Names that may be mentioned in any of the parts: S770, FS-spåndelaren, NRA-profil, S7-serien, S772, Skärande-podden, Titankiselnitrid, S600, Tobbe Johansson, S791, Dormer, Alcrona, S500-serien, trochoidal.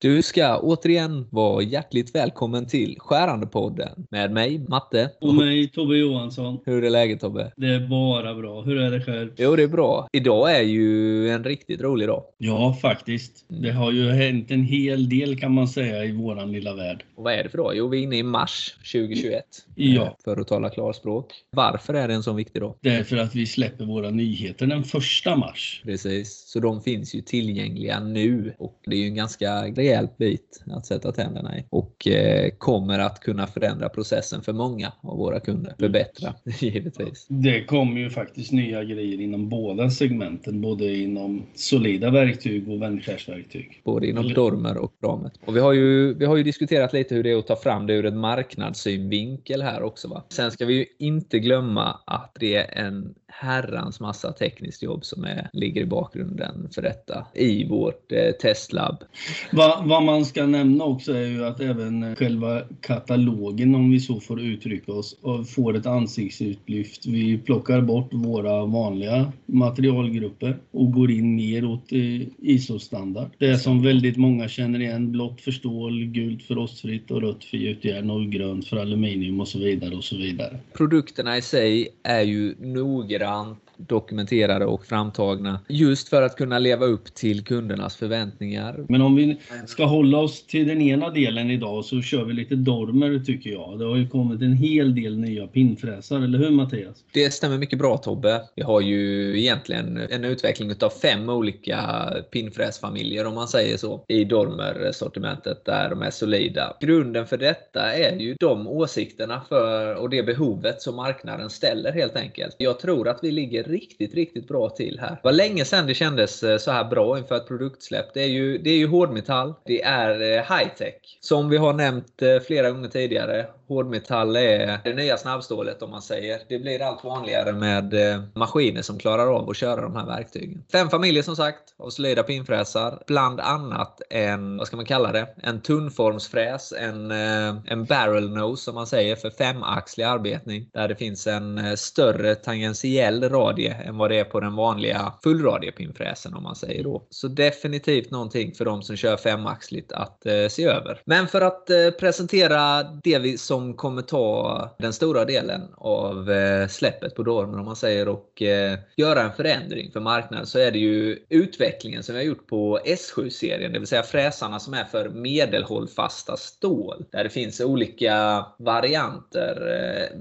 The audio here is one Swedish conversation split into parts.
Du ska återigen vara hjärtligt välkommen till Skärande-podden med mig, Matte. Och mig, Tobbe Johansson. Hur är läget, Tobbe? Det är bara bra. Hur är det själv? Jo, det är bra. Idag är ju en riktigt rolig dag. Ja, faktiskt. Det har ju hänt en hel del, kan man säga, i våran lilla värld. Och vad är det för dag? Jo, vi är inne i mars 2021. Ja. För att tala klarspråk. Varför är det en sån viktig dag? Därför att vi släpper våra nyheter den 1 mars. Precis. Så de finns ju tillgängliga nu. Och det är ju en ganska rejäl bit att sätta tänderna i. Och kommer att kunna förändra processen för många av våra kunder. Förbättra, givetvis. Det kommer ju faktiskt nya grejer inom båda segmenten. Både inom solida verktyg och vändskärsverktyg. Både inom Dormer och ramet. Och vi har ju diskuterat lite hur det är att ta fram det ur en marknadssynvinkel här också, va? Sen ska vi ju inte glömma att det är en herrans massa tekniskt jobb som ligger i bakgrunden för detta i vårt testlab. Vad man ska nämna också är ju att även själva katalogen, om vi så får uttrycka oss, får ett ansiktsutlyft. Vi plockar bort våra vanliga materialgrupper och går in mer åt ISO-standard. Det är som väldigt många känner igen: blått för stål, gult för rostfritt och rött för gjutjärn och grönt för aluminium och så vidare och så vidare. Produkterna i sig är ju noggrant dokumenterade och framtagna just för att kunna leva upp till kundernas förväntningar. Men om vi ska hålla oss till den ena delen idag, så kör vi lite Dormer, tycker jag. Det har ju kommit en hel del nya pinnfräsar, eller hur, Mattias? Det stämmer mycket bra, Tobbe. Vi har ju egentligen en utveckling av 5 olika pinnfräsfamiljer, om man säger så, i Dormer-sortimentet, där de är solida. Grunden för detta är ju de åsikterna och det behovet som marknaden ställer, helt enkelt. Jag tror att vi ligger riktigt, riktigt bra till här. Vad länge sedan det kändes så här bra inför ett produktsläpp. Det är ju hårdmetall. Det är high-tech. Som vi har nämnt flera gånger tidigare. Hårdmetall är det nya snabbstålet, om man säger. Det blir allt vanligare med maskiner som klarar av att köra de här verktygen. 5 familjer, som sagt, av solida pinfräsar. Bland annat en, vad ska man kalla det? En tunnformsfräs. En barrel nose, som man säger, för 5-axlig arbetning. Där det finns en större tangentiell radie än vad det är på den vanliga fullradiepinfräsen, om man säger då. Så definitivt någonting för de som kör 5-axligt att se över. Men för att presentera det som kommer ta den stora delen av släppet på Dormer, om man säger, och göra en förändring för marknaden, så är det ju utvecklingen som vi har gjort på S7-serien, det vill säga fräsarna som är för medelhållfasta stål, där det finns olika varianter,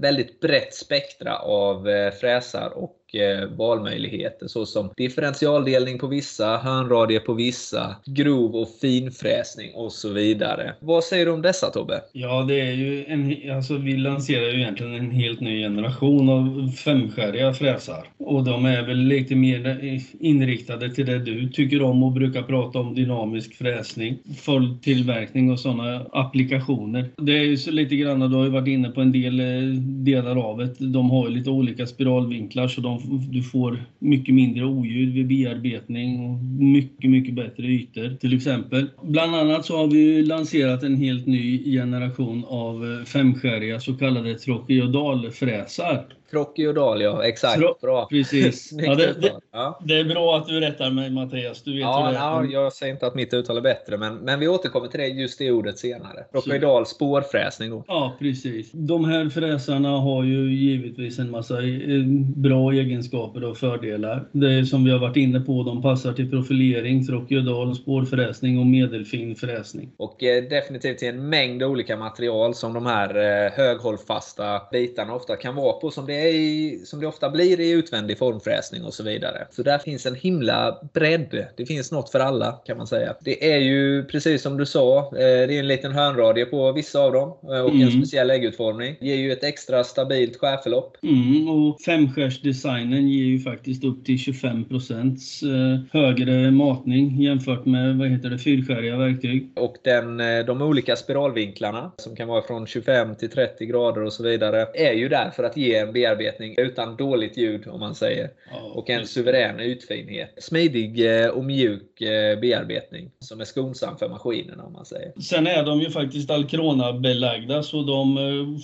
väldigt brett spektra av fräsar och valmöjligheter, såsom differentialdelning på vissa, hörnradie på vissa, grov och finfräsning och så vidare. Vad säger du om dessa, Tobbe? Ja, det är ju vi lanserar ju egentligen en helt ny generation av 5-skäriga fräsar. Och de är väl lite mer inriktade till det du tycker om och brukar prata om: dynamisk fräsning, följdtillverkning och sådana applikationer. Det är ju så lite grann, du har ju varit inne på en del delar av det. De har ju lite olika spiralvinklar, så du får mycket mindre oljud vid bearbetning och mycket, mycket bättre ytor, till exempel. Bland annat så har vi lanserat en helt ny generation av 5-skäriga så kallade trocheodalfräsar. Krokodal, ja, exakt. Bra. Precis. Ja, det är bra att du rättar mig, Mattias. Du vet jag säger inte att mitt uttal är bättre, men vi återkommer till det, just det ordet, senare. Krokodal, spårfräsning då. Ja, precis. De här fräsarna har ju givetvis en massa bra egenskaper och fördelar. Det är som vi har varit inne på, de passar till profilering, krokodal, spårfräsning och medelfin fräsning. Och definitivt till en mängd olika material som de här höghållfasta bitarna ofta kan vara på, som det ofta blir i utvändig formfräsning och så vidare. Så där finns en himla bredd. Det finns något för alla, kan man säga. Det är ju, precis som du sa, det är en liten hörnradie på vissa av dem och en speciell äggutformning. Det ger ju ett extra stabilt skärförlopp. Och 5-skärsdesignen ger ju faktiskt upp till 25% högre matning jämfört med 4-skäriga verktyg. Och de olika spiralvinklarna, som kan vara från 25 till 30 grader och så vidare, är ju där för att ge en bearbetning utan dåligt ljud om man säger. Och en suverän utfinhet. Smidig och mjuk bearbetning som är skonsam för maskinerna om man säger. Sen är de ju faktiskt Alcrona-belagda så de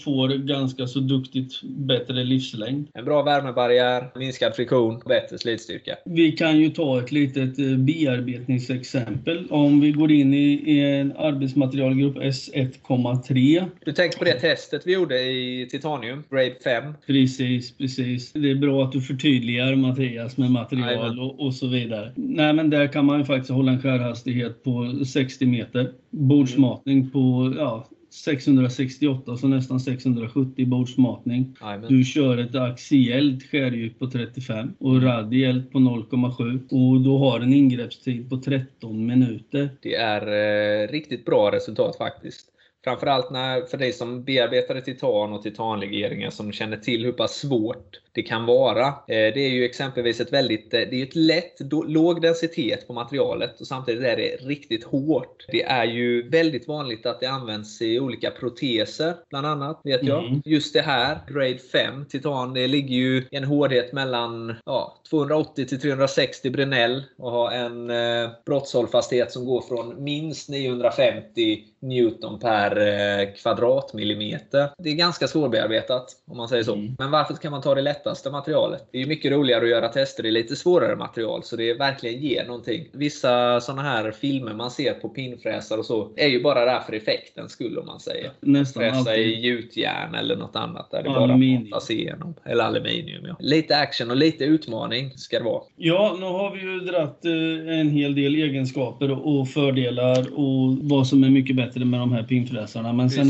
får ganska så duktigt bättre livslängd. En bra värmebarriär, minskad friktion, bättre slitstyrka. Vi kan ju ta ett litet bearbetningsexempel. Om vi går in i en arbetsmaterialgrupp S1,3. Du tänker på det testet vi gjorde i titanium, Grape 5. Precis. Det är bra att du förtydligar Mattias med material och så vidare. Nej, men där kan man ju faktiskt hålla en skärhastighet på 60 meter. Bordsmatning på 668, så nästan 670 bordsmatning. Amen. Du kör ett axiellt skärdjup på 35 och radiellt på 0,7 och då har en ingreppstid på 13 minuter. Det är riktigt bra resultat faktiskt. Framförallt för dig som bearbetade titan och titanlegeringar som känner till hur pass svårt det kan vara. Det är ju exempelvis ett lätt låg densitet på materialet och samtidigt är det riktigt hårt. Det är ju väldigt vanligt att det används i olika proteser bland annat vet jag. Just det här, grade 5 titan, det ligger ju en hårdhet mellan 280-360 Brenell och har en brottshållfasthet som går från minst 950 Newton per kvadratmillimeter. Det är ganska svårbearbetat om man säger så. Men varför kan man ta det lättaste materialet? Det är mycket roligare att göra tester i lite svårare material så det verkligen ger någonting. Vissa sådana här filmer man ser på pinfräsar och så är ju bara där för effekten skulle man säga. Nästan fräsa alltid i gjutjärn eller något annat där det aluminium bara måttas igenom. Eller aluminium, ja. Lite action och lite utmaning ska det vara. Ja, nu har vi ju dratt en hel del egenskaper och fördelar och vad som är mycket bättre med de här pinfräsarna. Men sen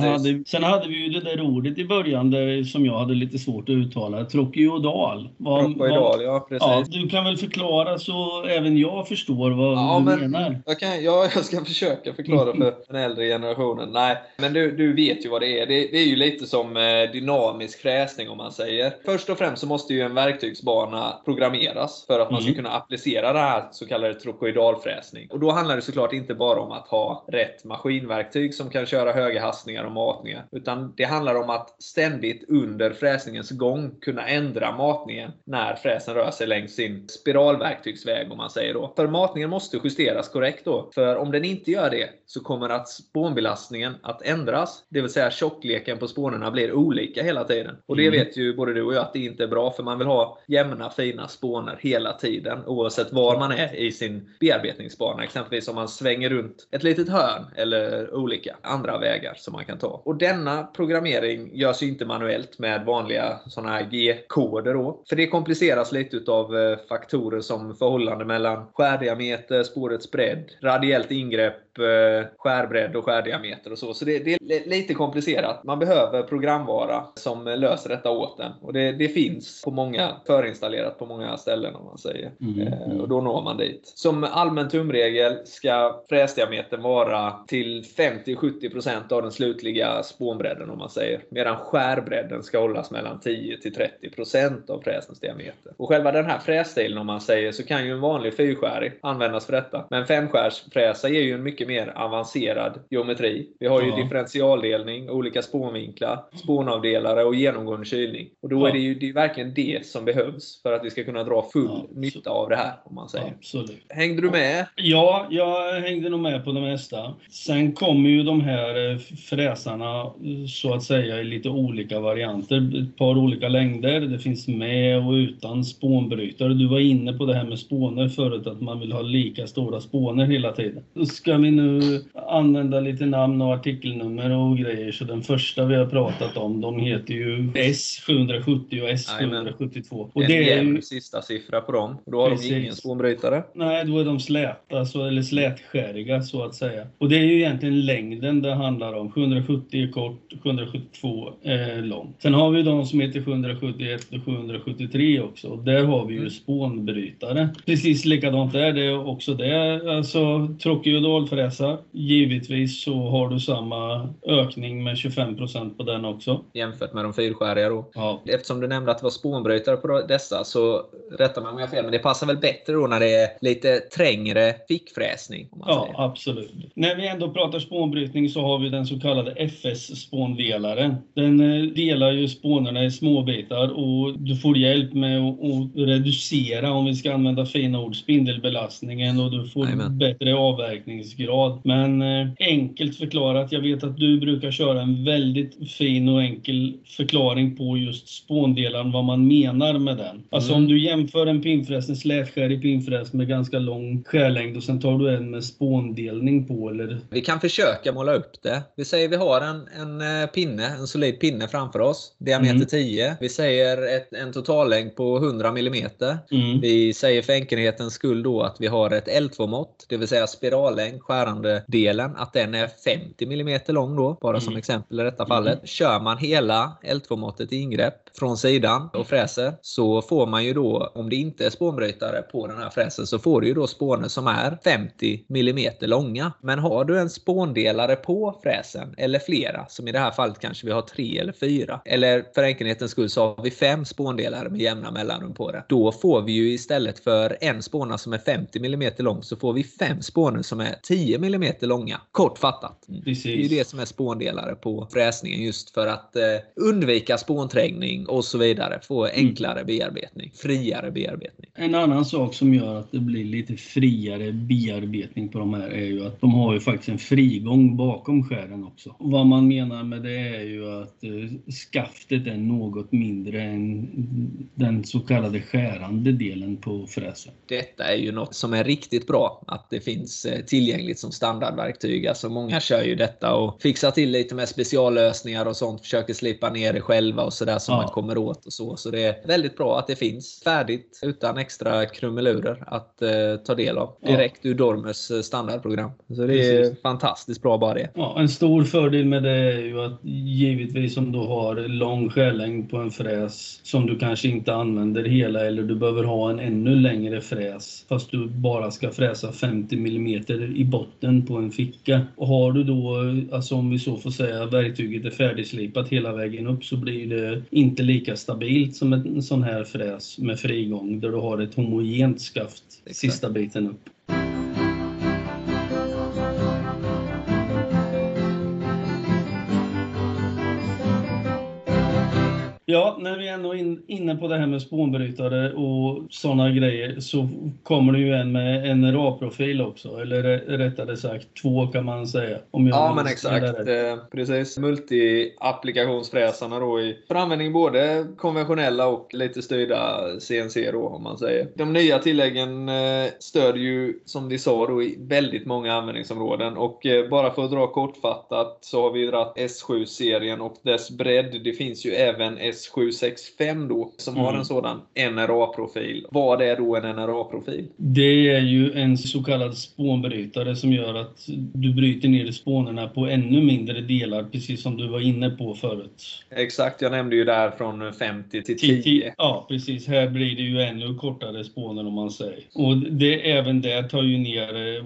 hade vi ju det där ordet i början där, som jag hade lite svårt att uttala. Trochoidal. Ja, du kan väl förklara så även jag förstår vad du menar. Jag ska försöka förklara för den äldre generationen. Nej, men du vet ju vad det är. Det är ju lite som dynamisk fräsning om man säger. Först och främst så måste ju en verktygsbana programmeras för att man ska kunna applicera det här så kallade trochoidalfräsning. Och då handlar det såklart inte bara om att ha rätt maskinverktyg som kan köra höga hastningar och matningar, utan det handlar om att ständigt under fräsningens gång kunna ändra matningen när fräsen rör sig längs sin spiralverktygsväg om man säger då. För matningen måste justeras korrekt då, för om den inte gör det så kommer att spånbelastningen att ändras, det vill säga tjockleken på spånerna blir olika hela tiden. Och det vet ju både du och jag att det inte är bra, för man vill ha jämna fina spåner hela tiden oavsett var man är i sin bearbetningsbana, exempelvis om man svänger runt ett litet hörn eller olika andra vägar som man kan ta. Och denna programmering görs ju inte manuellt med vanliga sådana här G-koder då. För det kompliceras lite utav faktorer som förhållande mellan skärdiameter, spårets bredd, radiellt ingrepp, skärbredd och skärdiameter och så. Så det är lite komplicerat. Man behöver programvara som löser detta åt en. Och det finns på många, förinstallerat på många ställen om man säger. Och då når man dit. Som allmän tumregel ska fräsdiametern vara till 50-70% av den slutliga spånbredden om man säger. Medan skärbredden ska hållas mellan 10-30% av fräsens diameter. Och själva den här frässtilen om man säger, så kan ju en vanlig fyrskärig användas för detta. Men femskärsfräsa ger ju en mycket mer avancerad geometri. Vi har ju differentialdelning, olika spånvinklar, spånavdelare och genomgående kylning. Och då är det är verkligen det som behövs för att vi ska kunna dra full nytta av det här om man säger. Absolut. Hängde du med? Ja, jag hängde nog med på det mesta. Sen kommer ju de här fräsarna så att säga i lite olika varianter. Ett par olika längder. Det finns med och utan spånbrytare. Du var inne på det här med spåner förut, att man vill ha lika stora spåner hela tiden. Ska vi nu använda lite namn och artikelnummer och grejer, så den första vi har pratat om, de heter ju S770 och S772. Och det är ju sista siffra på dem. Då har de ingen spånbrytare. Nej, då är de släta, eller slätskäriga så att säga. Och det är ju egentligen längden det handlar om. 770 är kort, 772 är lång. Sen har vi de som heter 771 och 773 också. Och där har vi ju spånbrytare. Precis likadant där, det är också det. Alltså trochoidal för läsa. Givetvis så har du samma ökning med 25% på den också. Jämfört med de fyrskäriga då. Ja. Eftersom du nämnde att det var spånbrytare på dessa så rättar man mig fel. Men det passar väl bättre då när det är lite trängre fickfräsning. Om man säger. Absolut. När vi ändå pratar spånbrytning så har vi den så kallade FS-spåndelaren. Den delar ju spånorna i småbitar och du får hjälp med att reducera, om vi ska använda fina ord, spindelbelastningen och du får bättre avverkningsgrad. Men enkelt förklarat, jag vet att du brukar köra en väldigt fin och enkel förklaring på just spåndelaren, vad man menar med den. Alltså om du jämför en slätskärig pinfräs med ganska lång skärlängd och sen tar du en med spåndelning på, eller? Vi kan försöka måla upp det. Vi säger vi har en pinne, en solid pinne framför oss, diameter 10. Vi säger en totallängd på 100 mm. Vi säger för enkelhetens skull då att vi har ett L2-mått, det vill säga spirallängd, skärande delen, att den är 50 mm lång då, bara som exempel i detta fallet. Kör man hela L2-måttet i ingrepp från sidan och fräser, så får man ju då, om det inte är spånbrytare på den här fräsen, så får du ju då spåner som är 50 mm långa. Men har du en spåndelare på fräsen, eller flera, som i det här fallet kanske vi har 3 eller 4, eller för enkelhetens skull så har vi 5 spåndelare med jämna mellanrum på det, då får vi ju istället för en spåna som är 50 mm lång så får vi 5 spånor som är 10 mm långa, kortfattat. Precis. Det är ju det som är spåndelare på fräsningen, just för att undvika spånträngning och så vidare, få enklare bearbetning, friare bearbetning. En annan sak som gör att det blir lite friare bearbetning på de här är ju att de har ju faktiskt en frigång bakom skären också. Vad man menar med det är ju att skaftet är något mindre än den så kallade skärande delen på fräsen. Detta är ju något som är riktigt bra, att det finns tillgängligt som standardverktyg. Alltså många kör ju detta och fixar till lite med speciallösningar och sånt, försöker slippa ner det själva och sådär som man kommer åt och så. Så det är väldigt bra att det finns färdigt utan extra krumelurer att ta del av direkt ur Dormers standardprogram. Så det är fantastiskt bra bara det. Ja, en stor fördel med det är ju att givetvis om du har lång skärlängd på en fräs som du kanske inte använder hela, eller du behöver ha en ännu längre fräs fast du bara ska fräsa 50 mm i botten på en ficka. Och har du då, alltså om vi så får säga, verktyget är färdigslipat hela vägen upp, så blir det inte lika stabilt som en sån här fräs med frigång där du har ett homogent skaft sista biten upp. Ja, när vi är ändå inne på det här med spånbrytare och sådana grejer så kommer det ju en med NRA-profil också, eller rättare sagt 2 kan man säga. Om jag men exakt. Precis. Multi-applikationsfräsarna då för användning både konventionella och lite styrda CNC då, om man säger. De nya tilläggen stöder ju, som vi sa då, i väldigt många användningsområden, och bara för att dra kortfattat så har vi dratt S7-serien och dess bredd. Det finns ju även S765 då, som har en sådan NRA-profil. Vad är då en NRA-profil? Det är ju en så kallad spånbrytare som gör att du bryter ner spånerna på ännu mindre delar, precis som du var inne på förut. Exakt, jag nämnde ju där från 50 till 10. Ja, precis. Här blir det ju ännu kortare spåner, om man säger. Och det, även det tar ju ner,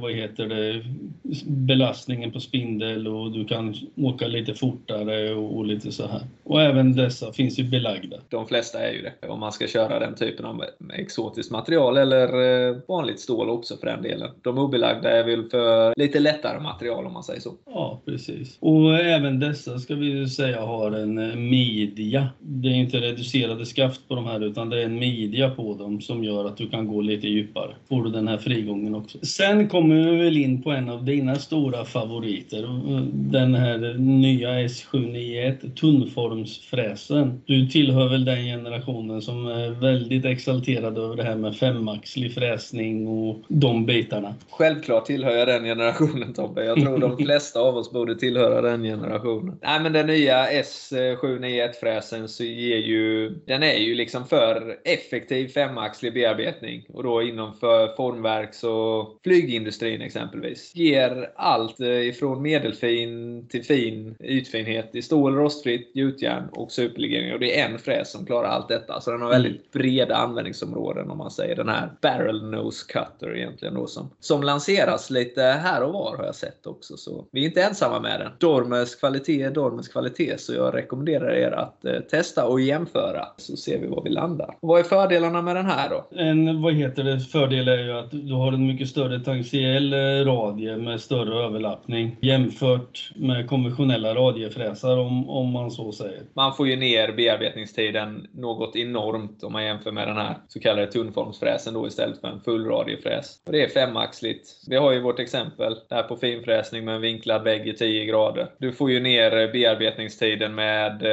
belastningen på spindel, och du kan åka lite fortare och lite så här. Och även dessa finns ju belagda. De flesta är ju det. Om man ska köra den typen av exotiskt material eller vanligt stål också för den delen. De obelagda är väl för lite lättare material, om man säger så. Ja, precis. Och även dessa ska vi ju säga har en midja. Det är inte reducerade skaft på de här, utan det är en midja på dem som gör att du kan gå lite djupare. Får du den här frigången också. Sen kommer vi väl in på en av dina stora favoriter. Den här nya S791 tunnformsfräsen. Du tillhör väl den generationen som är väldigt exalterad över det här med femaxlig fräsning och de bitarna. Självklart tillhör jag den generationen, Tobbe. Jag tror de flesta av oss borde tillhöra den generationen. Nej, men den nya S791-fräsen så är ju liksom för effektiv femaxlig bearbetning. Och då inom för formverks- och flygindustrin exempelvis. Ger allt ifrån medelfin till fin ytfinhet i stål, rostfritt, gjutjärn och superlegering. och det är en fräs som klarar allt detta. Så den har väldigt breda användningsområden, om man säger, den här barrel nose cutter egentligen då, som lanseras lite här och var har jag sett också. Så vi är inte ensamma med den. Dormers kvalitet, så jag rekommenderar er att testa och jämföra, så ser vi var vi landar. Och vad är fördelarna med den här då? Fördel är ju att du har en mycket större tangentiell radie med större överlappning jämfört med konventionella radiefräsar, om man så säger. Man får ju ner bearbetningstiden något enormt om man jämför med den här så kallade tunnformsfräsen då, istället för en fullradiefräs. Och det är femaxligt. Vi har ju vårt exempel där på finfräsning med en vinklad vägg i 10 grader. Du får ju ner bearbetningstiden med,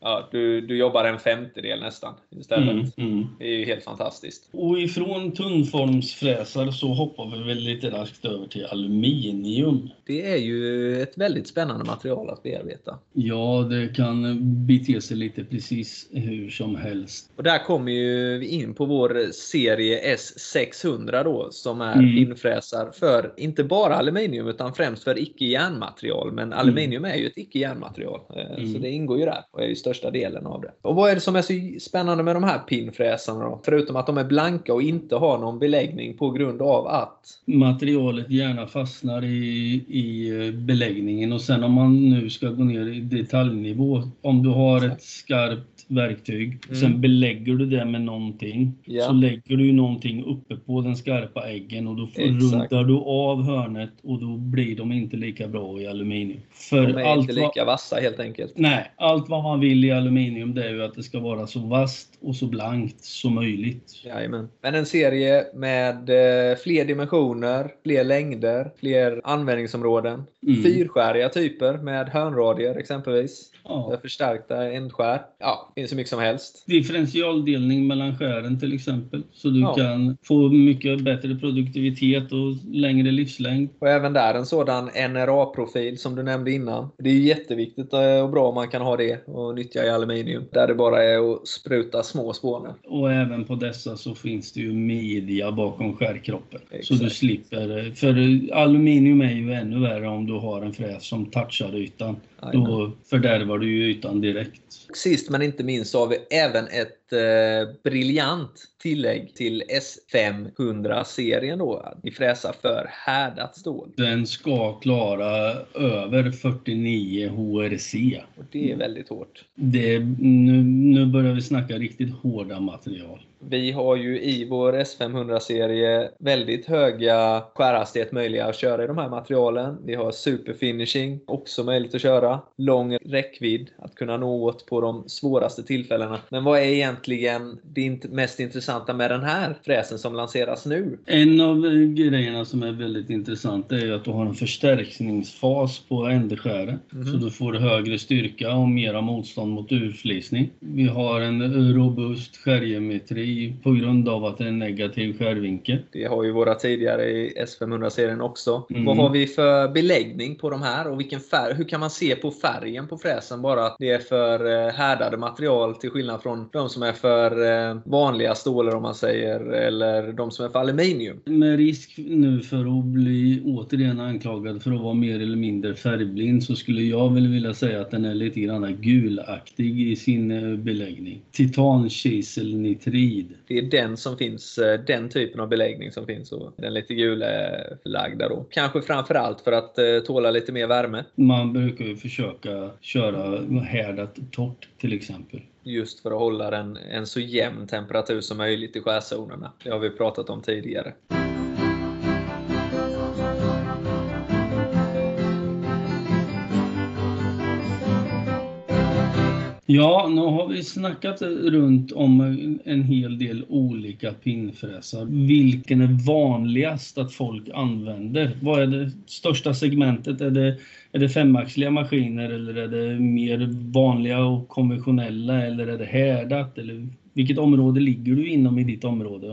ja, du jobbar en femtedel nästan istället. Det är ju helt fantastiskt. Och ifrån tunnformsfräsar så hoppar vi väl lite raskt över till aluminium. Det är ju ett väldigt spännande material att bearbeta. Ja, det kan bete sig lite precis hur som helst. Och där kommer ju vi in på vår serie S600 då, som är finfräsar för inte bara aluminium utan främst för icke-järnmaterial. Men aluminium är ju ett icke-järnmaterial, så det ingår ju där och är ju största delen av det. Och vad är det som är så spännande med de här pinfräsarna då? Förutom att de är blanka och inte har någon beläggning på grund av att materialet gärna fastnar i beläggningen. Och sen om man nu ska gå ner i detaljnivå, om du har ett skarpt verktyg, sen belägger du det med någonting, så lägger du någonting uppe på den skarpa äggen och då rundar du av hörnet och då blir de inte lika bra i aluminium. För de är allt inte lika vassa helt enkelt. Nej, allt vad man vill i aluminium, det är ju att det ska vara så vasst och så blankt som möjligt. Jajamän. Men en serie med fler dimensioner, fler längder, fler användningsområden, fyrskäriga typer med hörnradier exempelvis, förstärkta ändskär. Ja, det finns så mycket som helst. Differentialdelning mellan skären till exempel, så du kan få mycket bättre produktivitet och längre livslängd. Och även där en sådan NRA-profil som du nämnde innan. Det är jätteviktigt och bra om man kan ha det och nyttja i aluminium, där det bara är att spruta små spåner. Och även på dessa så finns det ju media bakom skärkroppen. Så du slipper, för aluminium är ju ännu värre om du har en fräs som touchar ytan. Då fördärvar du ju ytan direkt. Sist men inte minst har vi även ett briljant tillägg till S500-serien då, i fräsa för härdat stål. Den ska klara över 49 HRC. Och det är väldigt hårt. Nu börjar vi snacka riktigt hårda material. Vi har ju i vår S500-serie väldigt höga skärhastighet möjliga att köra i de här materialen. Vi har superfinishing, också möjligt att köra. Lång räckvidd, att kunna nå åt på de svåraste tillfällena. Men vad är egentligen det mest intressanta med den här fräsen som lanseras nu? En av grejerna som är väldigt intressant är att du har en förstärkningsfas på ändeskären. Så du får högre styrka och mera motstånd mot urflisning. Vi har en robust skärgeometri på grund av att det är en negativ skärvinkel. Det har ju våra tidigare i S500-serien också. Vad har vi för beläggning på de här? Och vilken färg? Hur kan man se på färgen på fräsen? Bara att det är för härdade material till skillnad från de som är för vanliga stålar, om man säger. Eller de som är för aluminium. Med risk nu för att bli återigen anklagad för att vara mer eller mindre färgblind, så skulle jag väl vilja säga att den är lite grann gulaktig i sin beläggning. Titankiselnitrid. Det är den som finns, den typen av beläggning som finns, och den lite gulförlagda då. Kanske framförallt för att tåla lite mer värme. Man brukar ju försöka köra härdat torrt till exempel. Just för att hålla en så jämn temperatur som möjligt i skärzonerna. Det har vi pratat om tidigare. Ja, nu har vi snackat runt om en hel del olika pinfräsar. Vilken är vanligast att folk använder? Vad är det största segmentet? Är det femaxliga maskiner, eller är det mer vanliga och konventionella, eller är det härdat, eller vilket område ligger du inom i ditt område? Det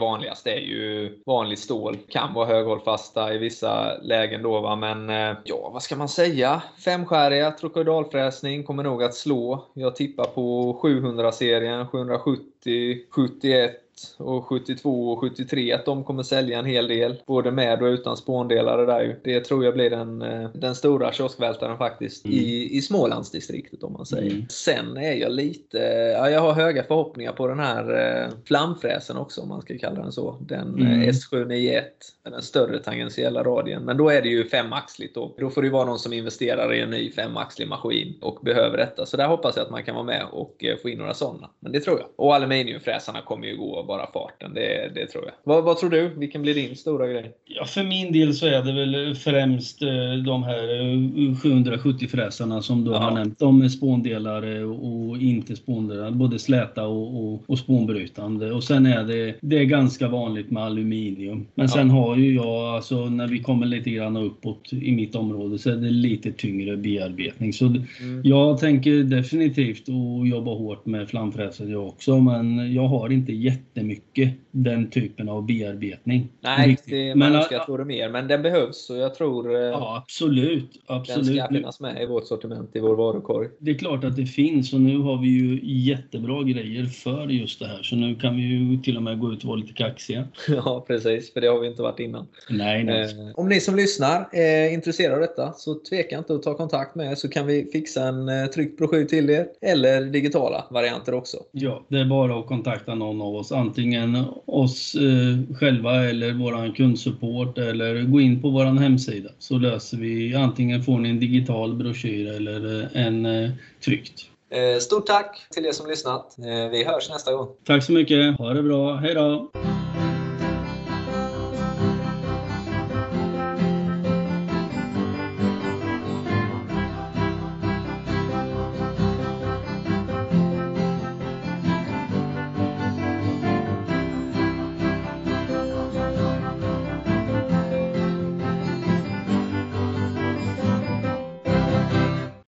vanligaste är ju vanligt stål. Kan vara höghållfasta i vissa lägen då, va? Men ja, vad ska man säga? Femskäriga trokoidalfräsning kommer nog att slå. Jag tippar på 700-serien, 770, 71. och 72 och 73 att de kommer sälja en hel del, både med och utan spåndelare där ju. Det tror jag blir den stora kioskvältaren faktiskt i Smålandsdistriktet om man säger. Mm. Sen är jag lite, ja, jag har höga förhoppningar på den här flamfräsen också om man ska kalla den så. Den S791, den större tangentiella radien, men då är det ju femaxligt då. Då får det ju vara någon som investerar i en ny femaxlig maskin och behöver detta. Så där hoppas jag att man kan vara med och få in några sådana. Men det tror jag. Och aluminiumfräsarna kommer ju gå bara farten. Det tror jag. Vad tror du? Vilken blir din stora grej? Ja, för min del så är det väl främst de här 770-fräsarna som du har nämnt. De är spåndelare och inte spåndelare. Både släta och spånbrutande. Och sen är det är ganska vanligt med aluminium. Men sen har ju jag, alltså när vi kommer lite grann uppåt i mitt område så är det lite tyngre bearbetning. Så jag tänker definitivt att jobba hårt med flamfräsare också. Men jag har inte jättemycket den typen av bearbetning. Nej, man önskar att få det mer. Men den behövs och jag tror absolut. Den ska finnas med i vårt sortiment, i vår varukorg. Det är klart att det finns och nu har vi ju jättebra grejer för just det här. Så nu kan vi ju till och med gå ut och vara lite kaxiga. Ja, precis. För det har vi inte varit innan. Nej. Om ni som lyssnar är intresserade av detta så tveka inte att ta kontakt med er, så kan vi fixa en tryckt broschyr till er eller digitala varianter också. Ja, det är bara att kontakta någon av oss, antingen oss själva eller våran kundsupport eller gå in på våran hemsida så löser vi, antingen får ni en digital broschyr eller en tryckt. Stort tack till er som lyssnat. Vi hörs nästa gång. Tack så mycket. Ha det bra. Hej då.